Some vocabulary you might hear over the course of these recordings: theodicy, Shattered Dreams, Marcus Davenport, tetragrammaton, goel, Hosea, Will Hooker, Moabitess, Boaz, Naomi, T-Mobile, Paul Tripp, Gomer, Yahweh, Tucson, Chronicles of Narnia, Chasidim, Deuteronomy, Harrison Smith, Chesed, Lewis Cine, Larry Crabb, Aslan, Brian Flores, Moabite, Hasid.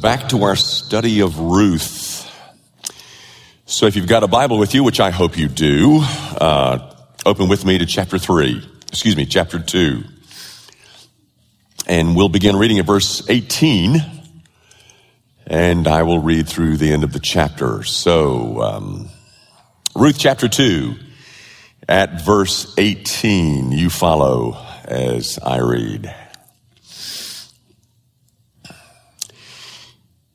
Back to our study of Ruth. So if you've got a Bible with you, which I hope you do, open with me to chapter 2. And we'll begin reading at verse 18, and I will read through the end of the chapter. So Ruth chapter 2 at verse 18, you follow as I read.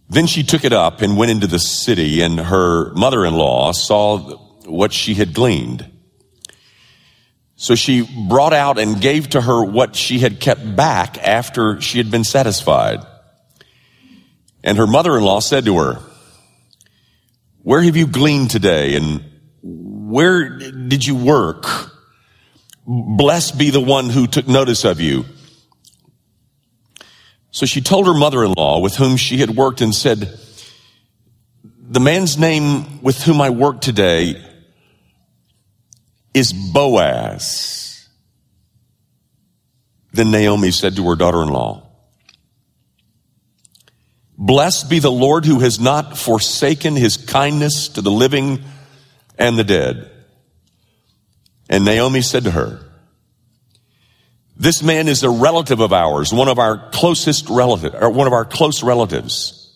Then she took it up and went into the city, and her mother-in-law saw what she had gleaned. So she brought out and gave to her what she had kept back after she had been satisfied. And her mother-in-law said to her, "Where have you gleaned today, and where did you work? Blessed be the one who took notice of you." So she told her mother-in-law with whom she had worked and said, "The man's name with whom I work today is Boaz." Then Naomi said to her daughter-in-law, "Blessed be the Lord who has not forsaken his kindness to the living and the dead." And Naomi said to her, "This man is a relative of ours, one of our close relatives."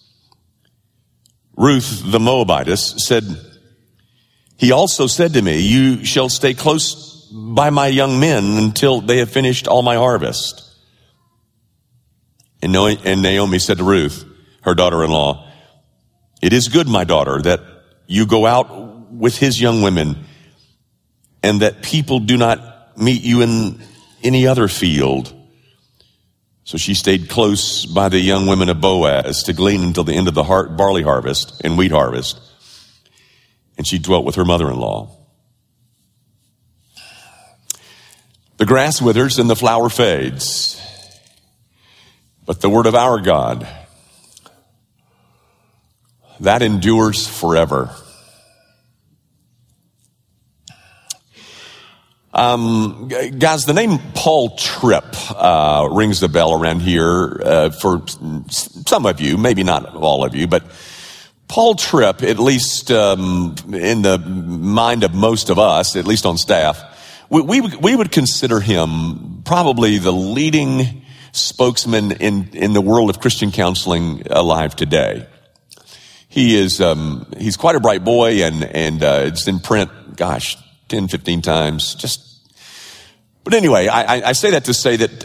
Ruth the Moabitess said, "He also said to me, 'You shall stay close by my young men until they have finished all my harvest.'" And Naomi said to Ruth, her daughter-in-law, "It is good, my daughter, that you go out with his young women, and that people do not meet you in any other field." So she stayed close by the young women of Boaz to glean until the end of the barley harvest and wheat harvest. And she dwelt with her mother-in-law. The grass withers and the flower fades, but the word of our God, that endures forever. Guys, the name Paul Tripp rings the bell around here for some of you, maybe not all of you, but Paul Tripp, at least in the mind of most of us, at least on staff, we would consider him probably the leading spokesman in the world of Christian counseling alive today. He is he's quite a bright boy, and it's in print, 10, 15 times. But anyway, I say that to say that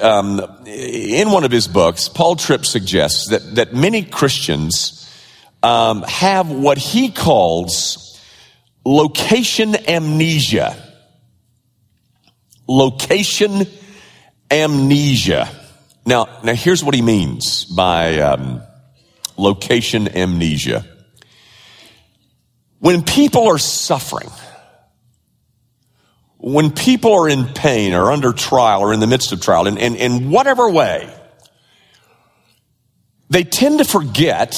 in one of his books, Paul Tripp suggests that many Christians have what he calls location amnesia. Location amnesia. Now here's what he means by location amnesia. When people are suffering, when people are in pain or under trial or in the midst of trial, in whatever way, they tend to forget.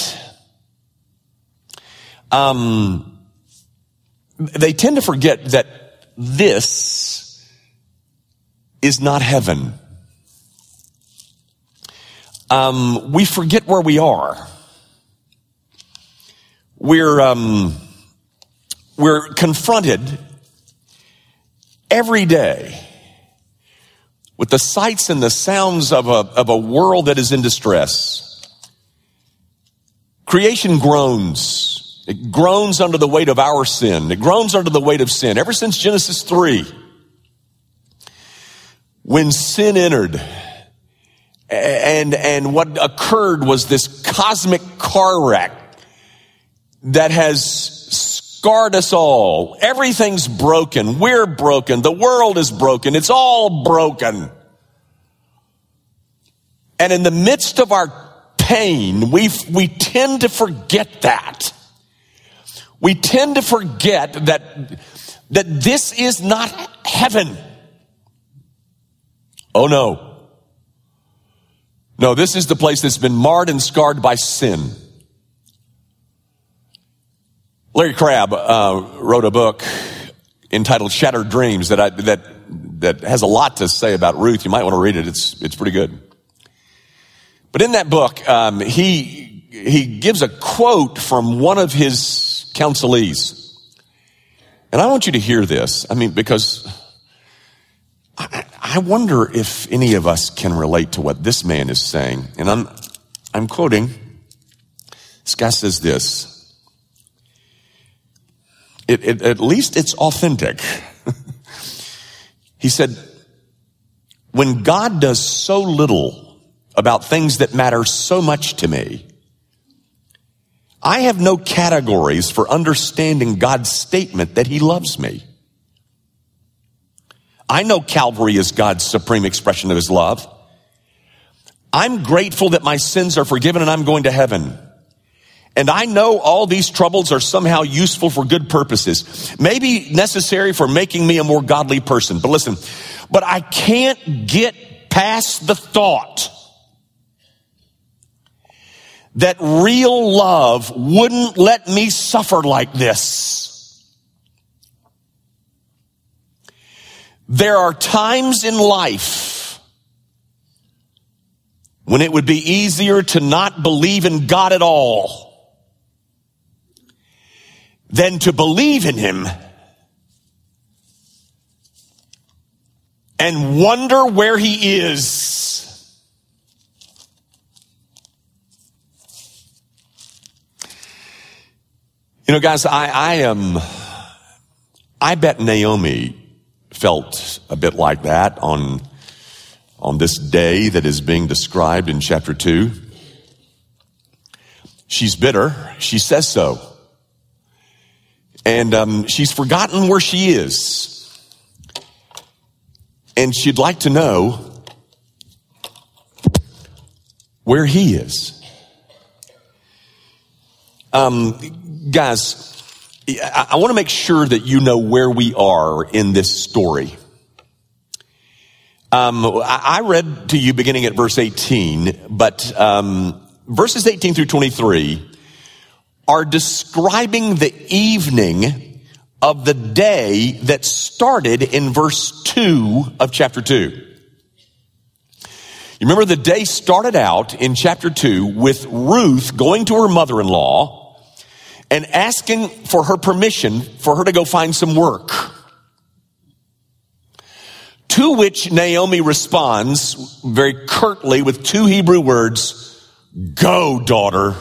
They tend to forget that this is not heaven. We forget where we are. We're confronted every day with the sights and the sounds of a world that is in distress. Creation groans. It groans under the weight of our sin. It groans under the weight of sin. Ever since Genesis 3, when sin entered, and what occurred was this cosmic car wreck that has scarred us all. Everything's broken. We're broken. The world is broken. It's all broken. And in the midst of our pain, we tend to forget that. We tend to forget that this is not heaven. Oh no. No, this is the place that's been marred and scarred by sin. Larry Crabb wrote a book entitled "Shattered Dreams" that has a lot to say about Ruth. You might want to read it; it's pretty good. But in that book, he he gives a quote from one of his counselees. And I want you to hear this. I mean, because I wonder if any of us can relate to what this man is saying. And I'm quoting. This guy says this. At least it's authentic. He said, when God does so little about things that matter so much to me, I have no categories for understanding God's statement that he loves me. I know Calvary is God's supreme expression of his love. I'm grateful that my sins are forgiven and I'm going to heaven. And I know all these troubles are somehow useful for good purposes, maybe necessary for making me a more godly person. But listen, but I can't get past the thought that real love wouldn't let me suffer like this. There are times in life when it would be easier to not believe in God at all than to believe in him and wonder where he is. You know, guys, I bet Naomi felt a bit like that on this day that is being described in chapter 2. She's bitter. She says so. And she's forgotten where she is. And she'd like to know where he is. Guys, I want to make sure that you know where we are in this story. I read to you beginning at verse 18, but verses 18 through 23... are describing the evening of the day that started in verse 2 of chapter 2. You remember the day started out in chapter 2 with Ruth going to her mother-in-law and asking for her permission for her to go find some work. To which Naomi responds very curtly with two Hebrew words, "Go, daughter."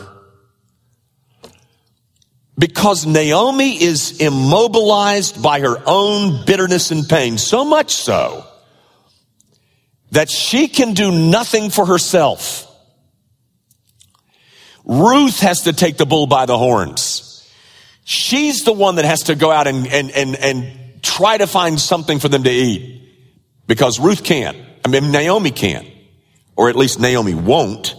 Because Naomi is immobilized by her own bitterness and pain, so much so that she can do nothing for herself. Ruth has to take the bull by the horns. She's the one that has to go out and try to find something for them to eat. Because Ruth can't. I mean, Naomi can't. Or at least Naomi won't.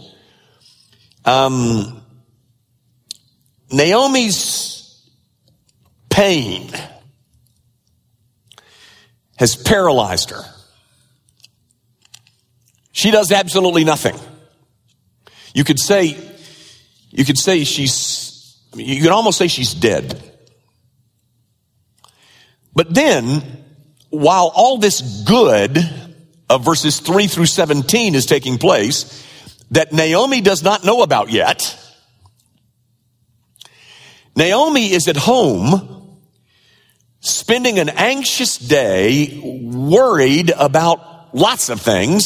Naomi's pain has paralyzed her. She does absolutely nothing. You could say you could almost say she's dead. But then, while all this good of verses 3 through 17 is taking place that Naomi does not know about yet, Naomi is at home spending an anxious day, worried about lots of things,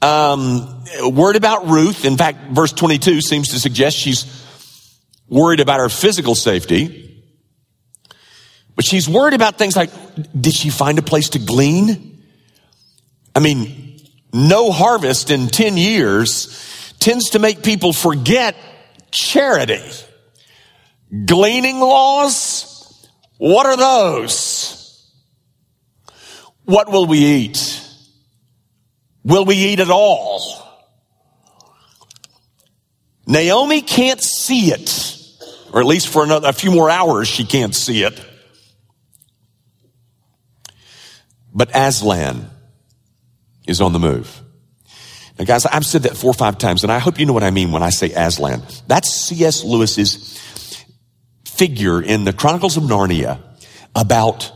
worried about Ruth. In fact, verse 22 seems to suggest she's worried about her physical safety. But she's worried about things like, did she find a place to glean? I mean, no harvest in 10 years tends to make people forget charity. Gleaning laws? What are those? What will we eat? Will we eat at all? Naomi can't see it, or at least for a few more hours she can't see it. But Aslan is on the move. Now, guys, I've said that 4 or 5 times, and I hope you know what I mean when I say Aslan. That's C.S. Lewis's figure in the Chronicles of Narnia about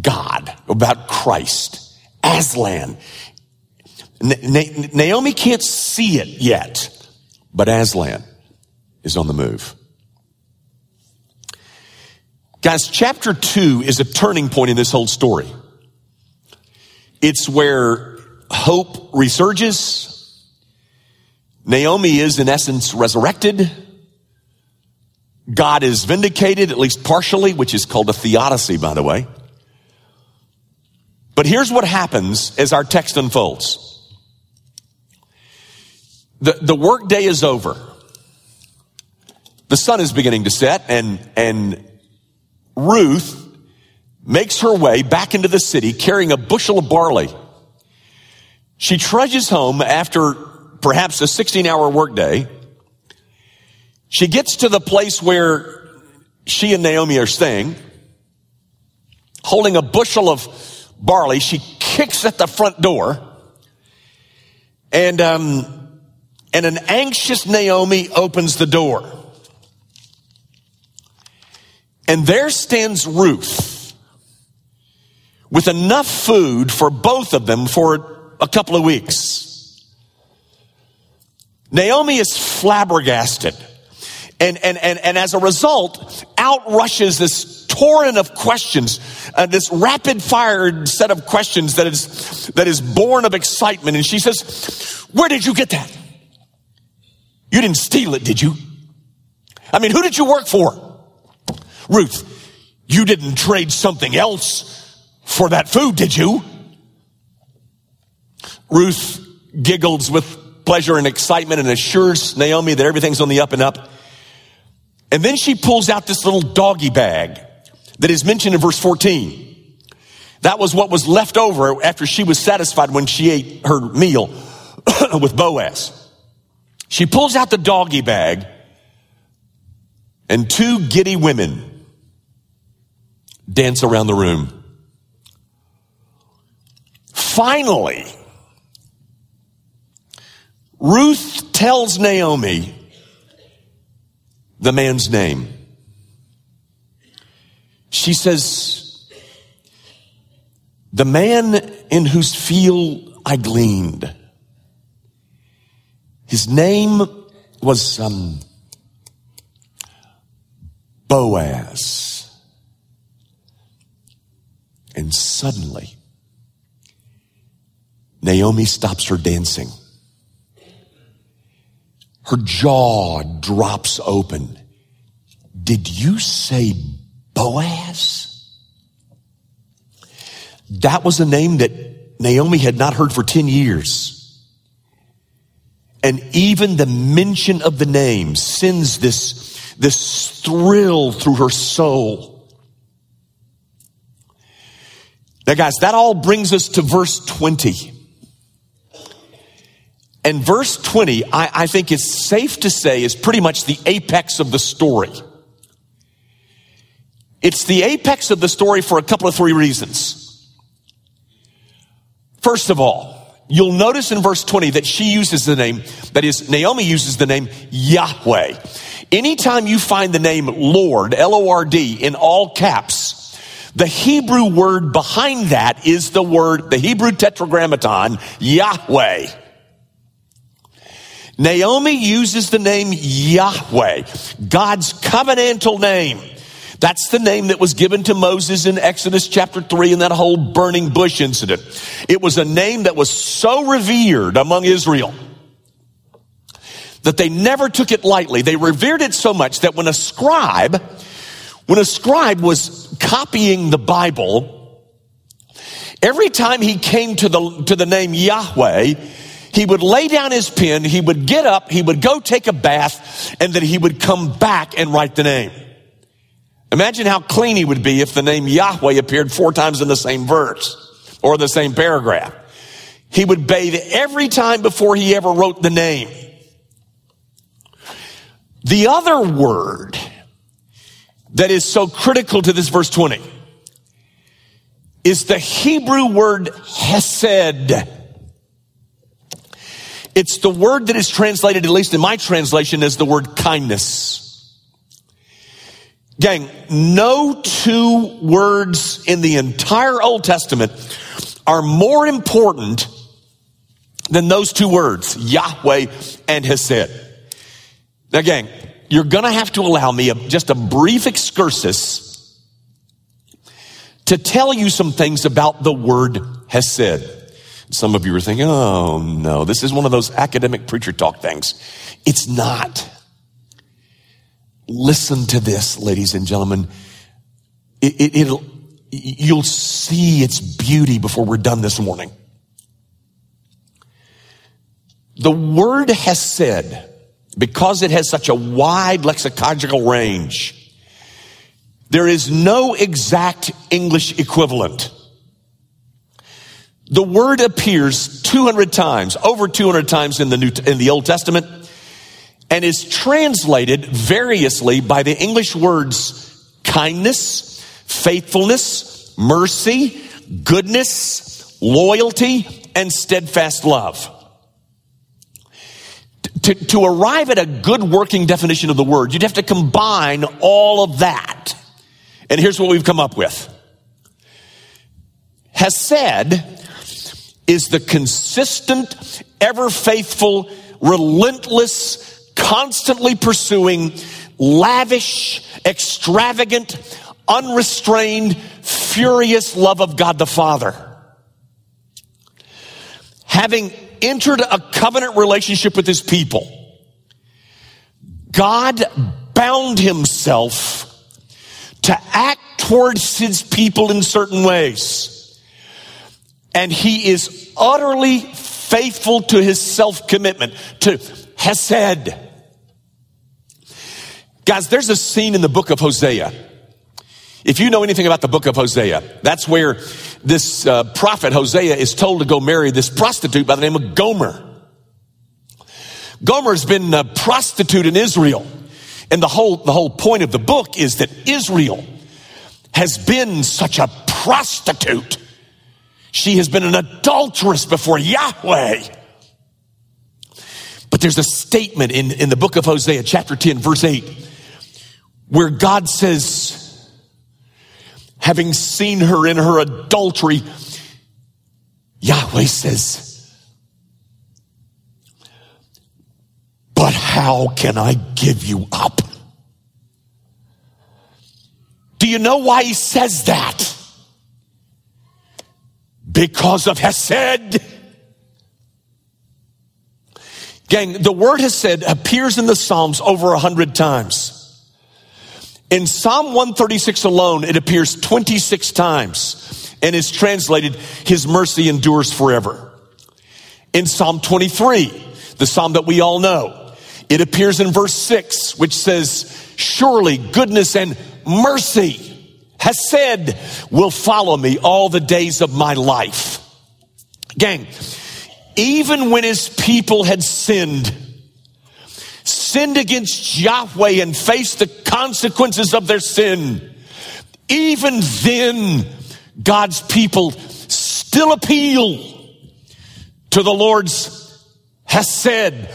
God, about Christ, Aslan. Naomi can't see it yet, but Aslan is on the move. Guys, chapter 2 is a turning point in this whole story. It's where hope resurges. Naomi is, in essence, resurrected. God is vindicated, at least partially, which is called a theodicy, by the way. But here's what happens as our text unfolds. The work day is over. The sun is beginning to set, and Ruth makes her way back into the city carrying a bushel of barley. She trudges home after perhaps a 16-hour workday. She gets to the place where she and Naomi are staying, holding a bushel of barley. She kicks at the front door, and an anxious Naomi opens the door. And there stands Ruth with enough food for both of them for a couple of weeks. Naomi is flabbergasted. And as a result, out rushes this torrent of questions, this rapid-fire set of questions that is born of excitement. And she says, "Where did you get that? You didn't steal it, did you? I mean, who did you work for? Ruth, you didn't trade something else for that food, did you?" Ruth giggles with pleasure and excitement and assures Naomi that everything's on the up and up. And then she pulls out this little doggy bag that is mentioned in verse 14. That was what was left over after she was satisfied when she ate her meal with Boaz. She pulls out the doggy bag, and two giddy women dance around the room. Finally, Ruth tells Naomi the man's name. She says, "The man in whose field I gleaned. His name was Boaz." And suddenly, Naomi stops her dancing. Her jaw drops open. "Did you say Boaz?" That was a name that Naomi had not heard for 10 years. And even the mention of the name sends this thrill through her soul. Now, guys, that all brings us to verse 20. And verse 20, I think it's safe to say, is pretty much the apex of the story. It's the apex of the story for a couple of three reasons. First of all, you'll notice in verse 20 that Naomi uses the name Yahweh. Anytime you find the name Lord, L-O-R-D, in all caps, the Hebrew word behind that is the Hebrew tetragrammaton, Yahweh. Naomi uses the name Yahweh, God's covenantal name. That's the name that was given to Moses in Exodus chapter 3 in that whole burning bush incident. It was a name that was so revered among Israel that they never took it lightly. They revered it so much that when a scribe was copying the Bible, every time he came to the name Yahweh, he would lay down his pen, he would get up, he would go take a bath, and then he would come back and write the name. Imagine how clean he would be if the name Yahweh appeared 4 times in the same verse or the same paragraph. He would bathe every time before he ever wrote the name. The other word that is so critical to this verse 20 is the Hebrew word chesed. It's the word that is translated, at least in my translation, as the word kindness. Gang, no two words in the entire Old Testament are more important than those two words, Yahweh and Chesed. Now, gang, you're going to have to allow me just a brief excursus to tell you some things about the word Chesed. Some of you are thinking, oh no, this is one of those academic preacher talk things. It's not. Listen to this, ladies and gentlemen. You'll see its beauty before we're done this morning. The word Chesed, because it has such a wide lexicological range, there is no exact English equivalent. The word appears 200 times, over 200 times in the Old Testament, and is translated variously by the English words kindness, faithfulness, mercy, goodness, loyalty, and steadfast love. To arrive at a good working definition of the word, you'd have to combine all of that. And here's what we've come up with. Chesed is the consistent, ever-faithful, relentless, constantly pursuing, lavish, extravagant, unrestrained, furious love of God the Father. Having entered a covenant relationship with his people, God bound himself to act towards his people in certain ways. And he is utterly faithful to his self-commitment, to Chesed. Guys, there's a scene in the book of Hosea. If you know anything about the book of Hosea, that's where this prophet Hosea is told to go marry this prostitute by the name of Gomer. Gomer's been a prostitute in Israel. And the whole point of the book is that Israel has been such a prostitute. She has been an adulteress before Yahweh. But there's a statement in the book of Hosea, chapter 10, verse 8, where God says, having seen her in her adultery, Yahweh says, but how can I give you up? Do you know why he says that? Because of Chesed. Gang, the word Chesed appears in the Psalms over 100 times. In Psalm 136 alone, it appears 26 times and is translated, his mercy endures forever. In Psalm 23, the Psalm that we all know, it appears in verse 6, which says, surely goodness and mercy, Chesed, will follow me all the days of my life. Gang, even when his people had sinned against Yahweh and faced the consequences of their sin, even then, God's people still appeal to the Lord's Chesed.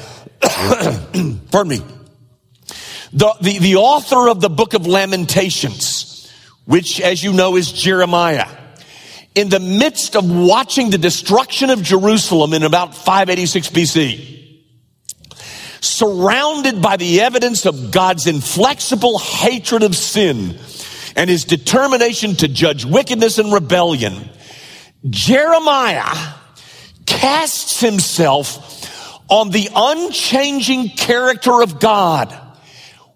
Pardon me. The author of the book of Lamentations, which as you know is Jeremiah, in the midst of watching the destruction of Jerusalem in about 586 BC, surrounded by the evidence of God's inflexible hatred of sin and his determination to judge wickedness and rebellion, Jeremiah casts himself on the unchanging character of God,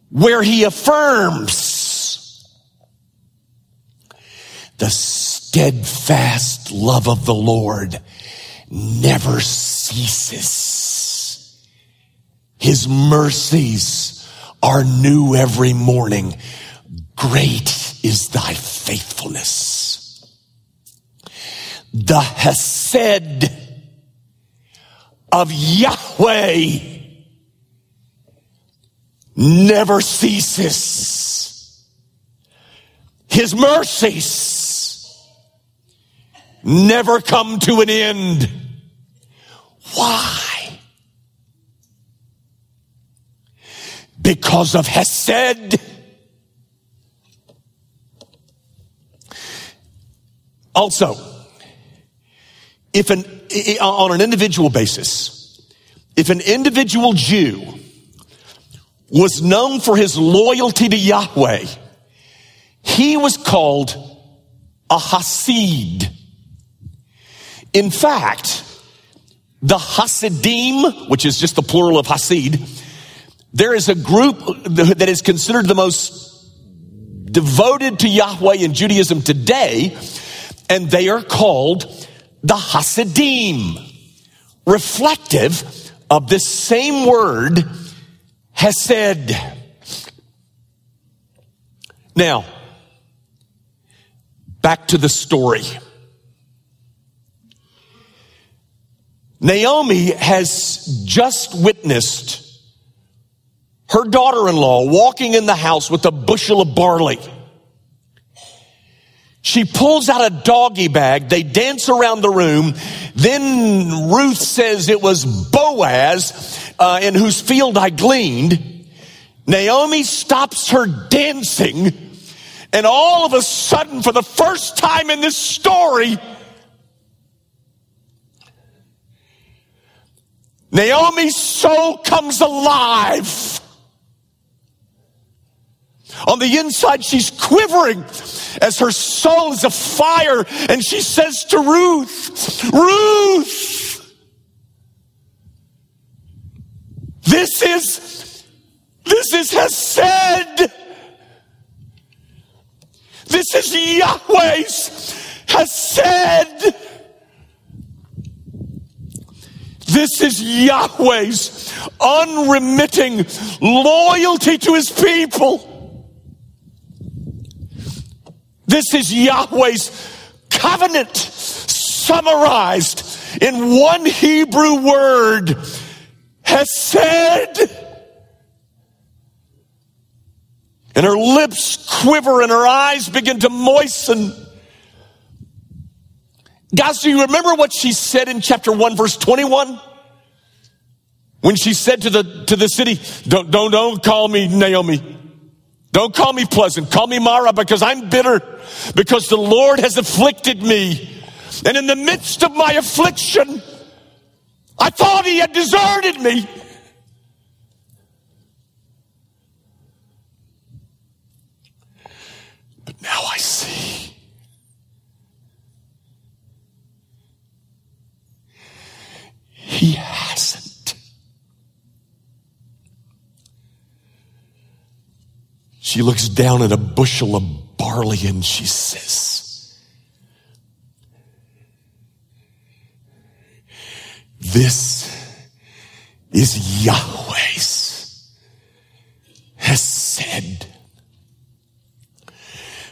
where he affirms the steadfast love of the Lord never ceases. His mercies are new every morning. Great is thy faithfulness. The Chesed of Yahweh never ceases. His mercies never come to an end. Why? Because of Chesed. Also, on an individual basis, if an individual Jew was known for his loyalty to Yahweh. He was called a Hasid. In fact, the Chasidim, which is just the plural of Hasid, there is a group that is considered the most devoted to Yahweh in Judaism today, and they are called the Chasidim, reflective of this same word, Chesed. Now, back to the story. Naomi has just witnessed her daughter-in-law walking in the house with a bushel of barley. She pulls out a doggy bag. They dance around the room. Then Ruth says it was Boaz, in whose field I gleaned. Naomi stops her dancing. And all of a sudden, for the first time in this story, Naomi's soul comes alive. On the inside, she's quivering as her soul is afire, and she says to Ruth, Ruth, this is Chesed. This is Yahweh's Chesed. This is Yahweh's unremitting loyalty to his people. This is Yahweh's covenant summarized in one Hebrew word, Chesed. And her lips quiver and her eyes begin to moisten. Guys, do you remember what she said in chapter 1, verse 21? When she said to the city, don't call me Naomi. Don't call me pleasant. Call me Mara, because I'm bitter, because the Lord has afflicted me. And in the midst of my affliction, I thought he had deserted me. But now I see. He hasn't. She looks down at a bushel of barley and she says, this is Yahweh's Chesed.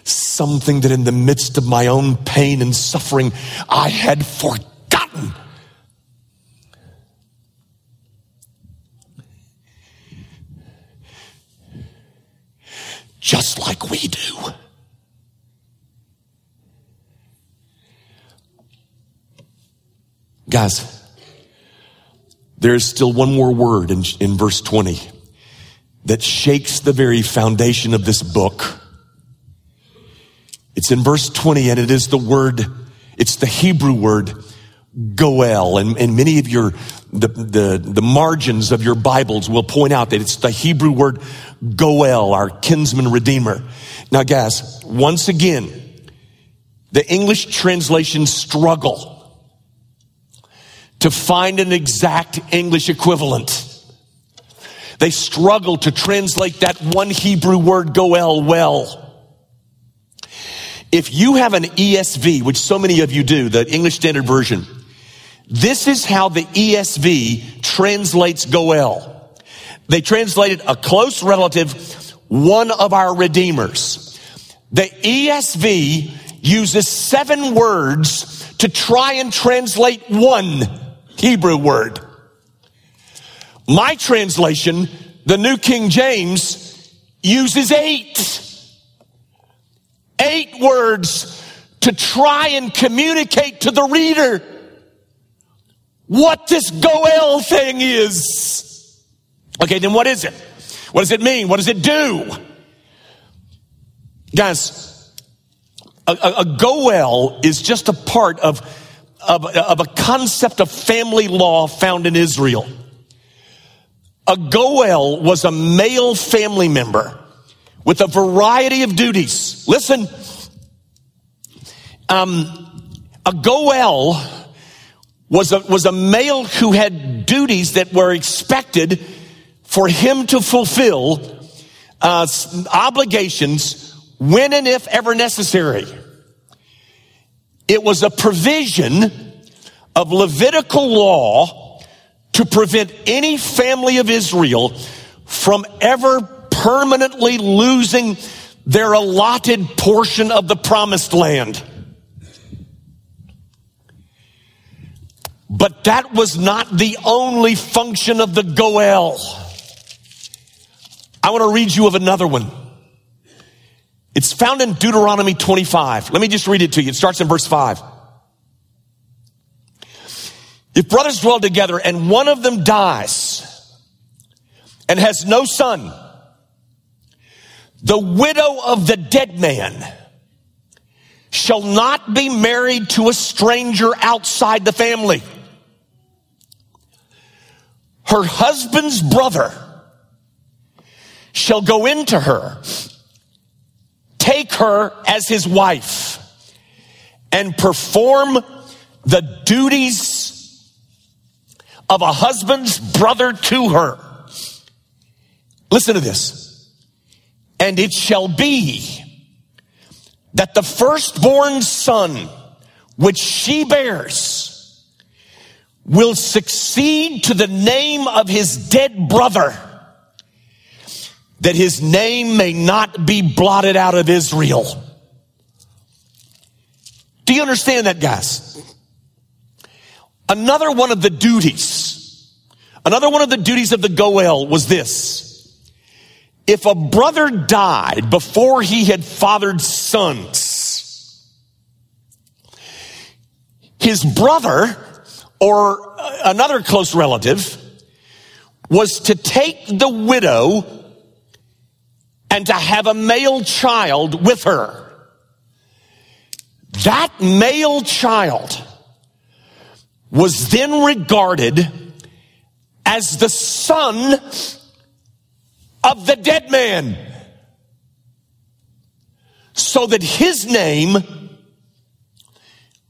Something that in the midst of my own pain and suffering, I had forgotten. Just like we do. Guys, there's still one more word in verse 20 that shakes the very foundation of this book. It's in verse 20, and it is the word, it's the Hebrew word, goel. And many of the margins of your Bibles will point out that it's the Hebrew word goel, our kinsman redeemer. Now, guys, once again, the English translations struggle to find an exact English equivalent. They struggle to translate that one Hebrew word goel well. If you have an ESV, which so many of you do, the English Standard Version, this is how the ESV translates goel. They translated a close relative, one of our redeemers. The ESV uses 7 words to try and translate one Hebrew word. My translation, the New King James, uses 8 words to try and communicate to the reader what this goel thing is. Okay, then what is it? What does it mean? What does it do? Guys, a goel is just a part of a concept of family law found in Israel. A goel was a male family member with a variety of duties. Listen, a goel was a male who had duties that were expected for him to fulfill obligations when and if ever necessary. It was a provision of Levitical law to prevent any family of Israel from ever permanently losing their allotted portion of the promised land. But that was not the only function of the goel. I want to read you of another one. It's found in Deuteronomy 25. Let me just read it to you. It starts in verse 5. If brothers dwell together and one of them dies and has no son, the widow of the dead man shall not be married to a stranger outside the family. Her husband's brother shall go into her, take her as his wife, and perform the duties of a husband's brother to her. Listen to this. And it shall be that the firstborn son which she bears will succeed to the name of his dead brother, that his name may not be blotted out of Israel. Do you understand that, guys? Another one of the duties of the goel was this. If a brother died before he had fathered sons, his brother or another close relative was to take the widow and to have a male child with her. That male child was then regarded as the son of the dead man, so that his name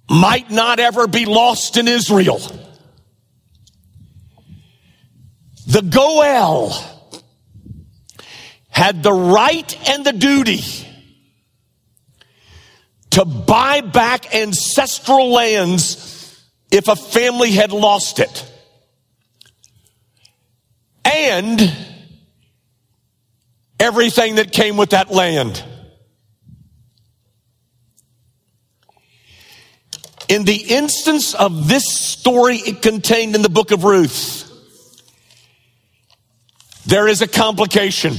might not ever be lost in Israel. The goel had the right and the duty to buy back ancestral lands if a family had lost it. And everything that came with that land. In the instance of this story contained in the book of Ruth, there is a complication.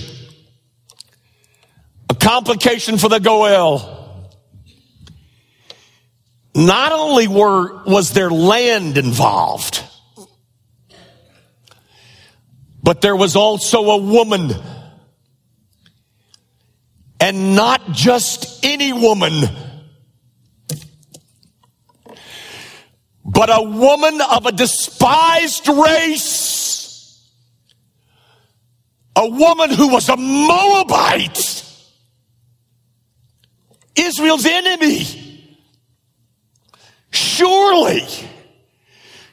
A complication for the goel. Not only was there land involved, but there was also a woman. And not just any woman, but a woman of a despised race. A woman who was a Moabite. Israel's enemy.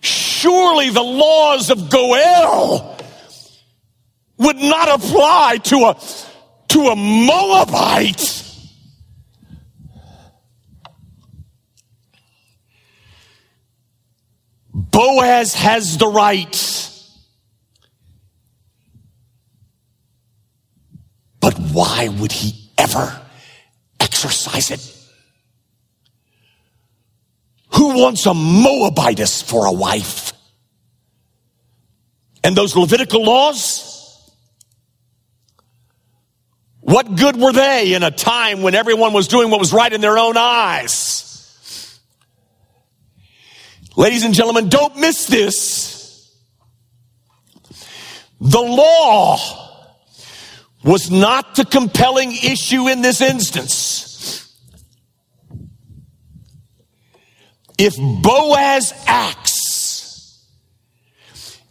Surely the laws of goel would not apply to a Moabite. Boaz has the right. But why would he ever exercise it? Who wants a Moabitess for a wife? And those Levitical laws? What good were they in a time when everyone was doing what was right in their own eyes? Ladies and gentlemen, don't miss this. The law was not the compelling issue in this instance. If Boaz acts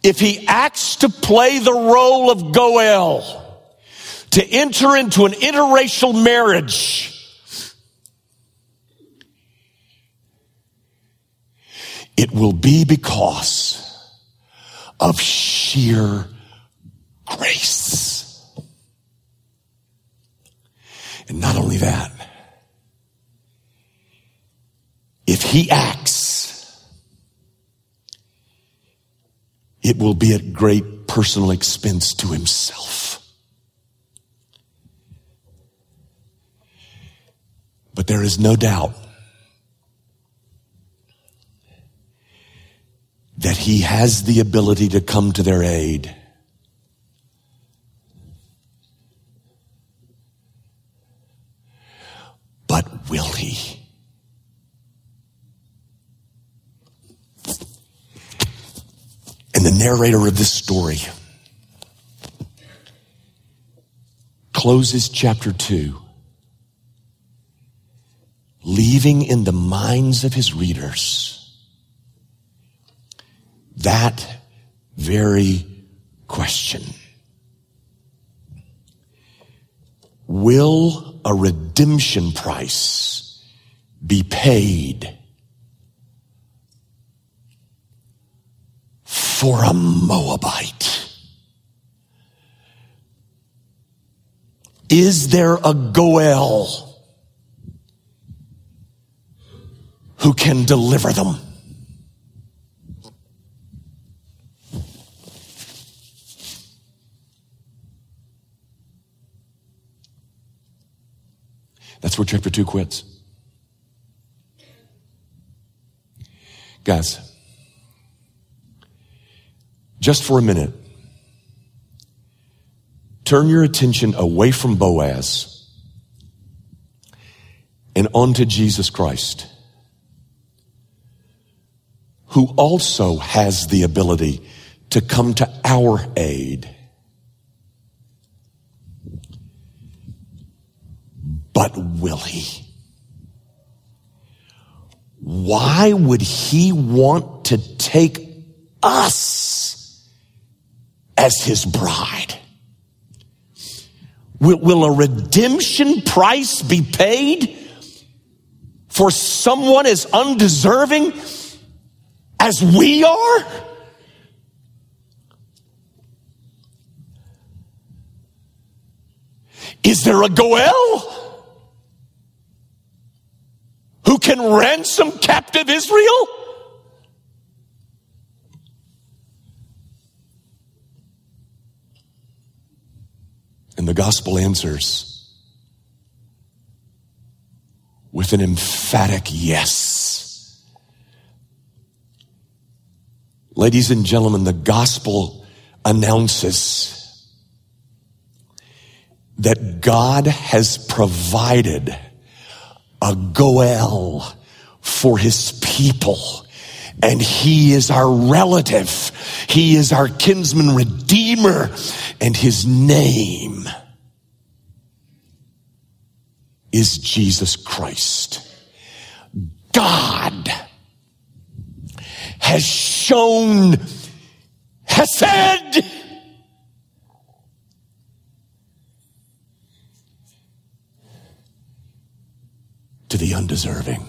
if he acts to play the role of goel, to enter into an interracial marriage, it will be because of sheer grace. And not only that, if he acts, it will be at great personal expense to himself. But there is no doubt that he has the ability to come to their aid. But will he? And the narrator of this story closes chapter 2, leaving in the minds of his readers that very question. Will a redemption price be paid for a Moabite? Is there a goel who can deliver them? That's where chapter 2 quits. Guys, just for a minute, turn your attention away from Boaz and onto Jesus Christ, who also has the ability to come to our aid. But will he? Why would he want to take us as his bride? Will a redemption price be paid for someone as undeserving as we are? Is there a goel who can ransom captive Israel? And the gospel answers with an emphatic yes. Ladies and gentlemen, the gospel announces that God has provided a goel for his people. And he is our relative. He is our kinsman redeemer. And his name is Jesus Christ. God has shown Chesed. To the undeserving.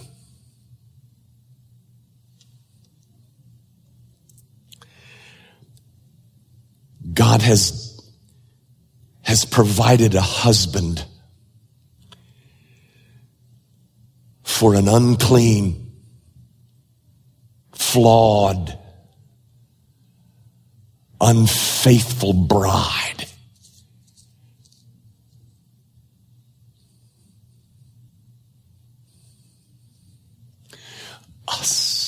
God has provided a husband for an unclean, flawed, unfaithful bride. Us.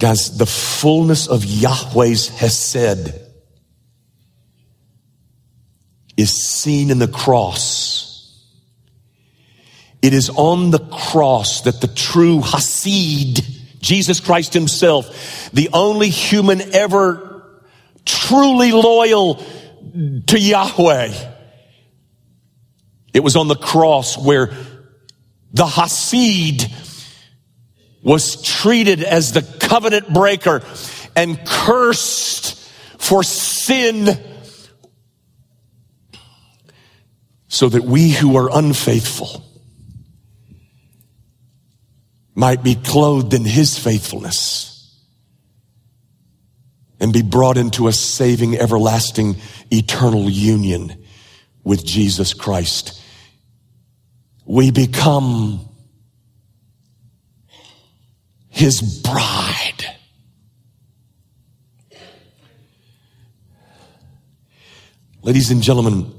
Guys, the fullness of Yahweh's Chesed is seen in the cross. It is on the cross that the true Chassid, Jesus Christ himself, the only human ever truly loyal to Yahweh, it was on the cross where the Chassid was treated as the covenant breaker and cursed for sin, so that we who are unfaithful might be clothed in his faithfulness and be brought into a saving, everlasting, eternal union with Jesus Christ. We become his bride. Ladies and gentlemen,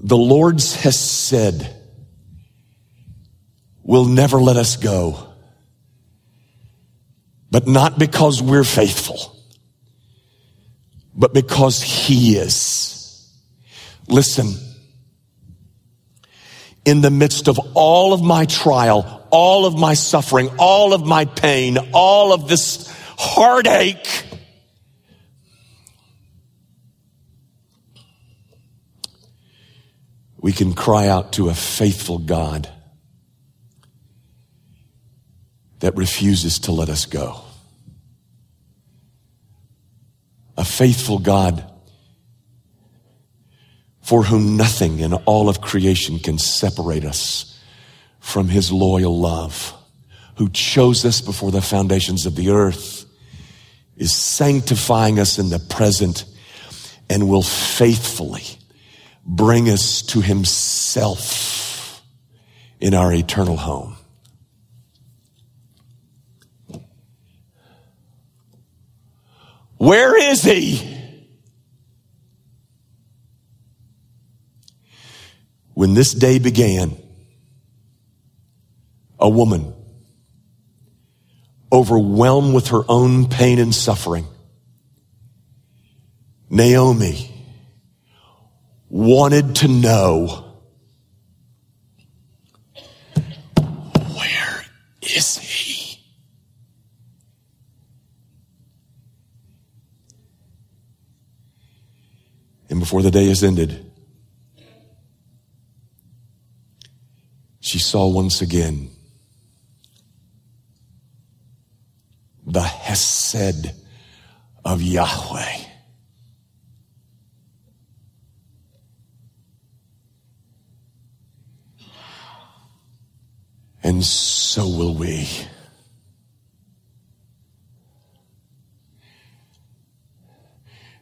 the Lord has said, will never let us go, but not because we're faithful, but because he is. Listen, in the midst of all of my trial, all of my suffering, all of my pain, all of this heartache, we can cry out to a faithful God that refuses to let us go. A faithful God for whom nothing in all of creation can separate us from his loyal love, who chose us before the foundations of the earth, is sanctifying us in the present, and will faithfully bring us to himself in our eternal home. Where is he? When this day began, a woman, overwhelmed with her own pain and suffering, Naomi, wanted to know, where is he? And before the day is ended, she saw once again the Chesed of Yahweh. And so will we.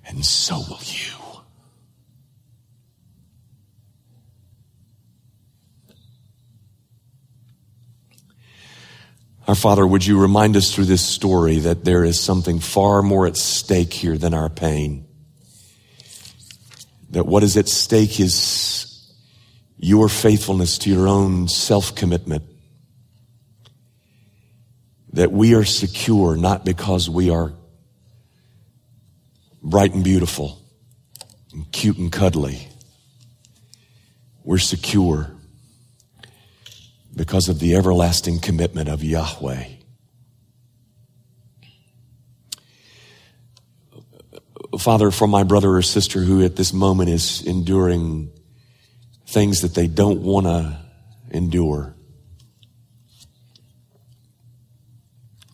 And so will you. Our Father, would you remind us through this story that there is something far more at stake here than our pain. That what is at stake is your faithfulness to your own self-commitment. That we are secure not because we are bright and beautiful and cute and cuddly. We're secure because of the everlasting commitment of Yahweh. Father, for my brother or sister who at this moment is enduring things that they don't want to endure,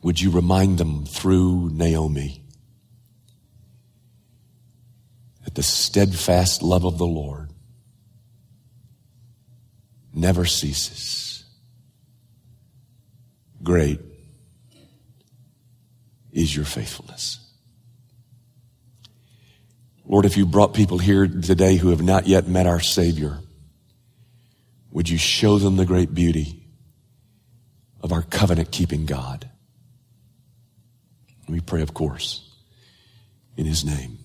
would you remind them through Naomi that the steadfast love of the Lord never ceases. Great is your faithfulness. Lord, if you brought people here today who have not yet met our Savior, would you show them the great beauty of our covenant-keeping God? We pray, of course, in his name.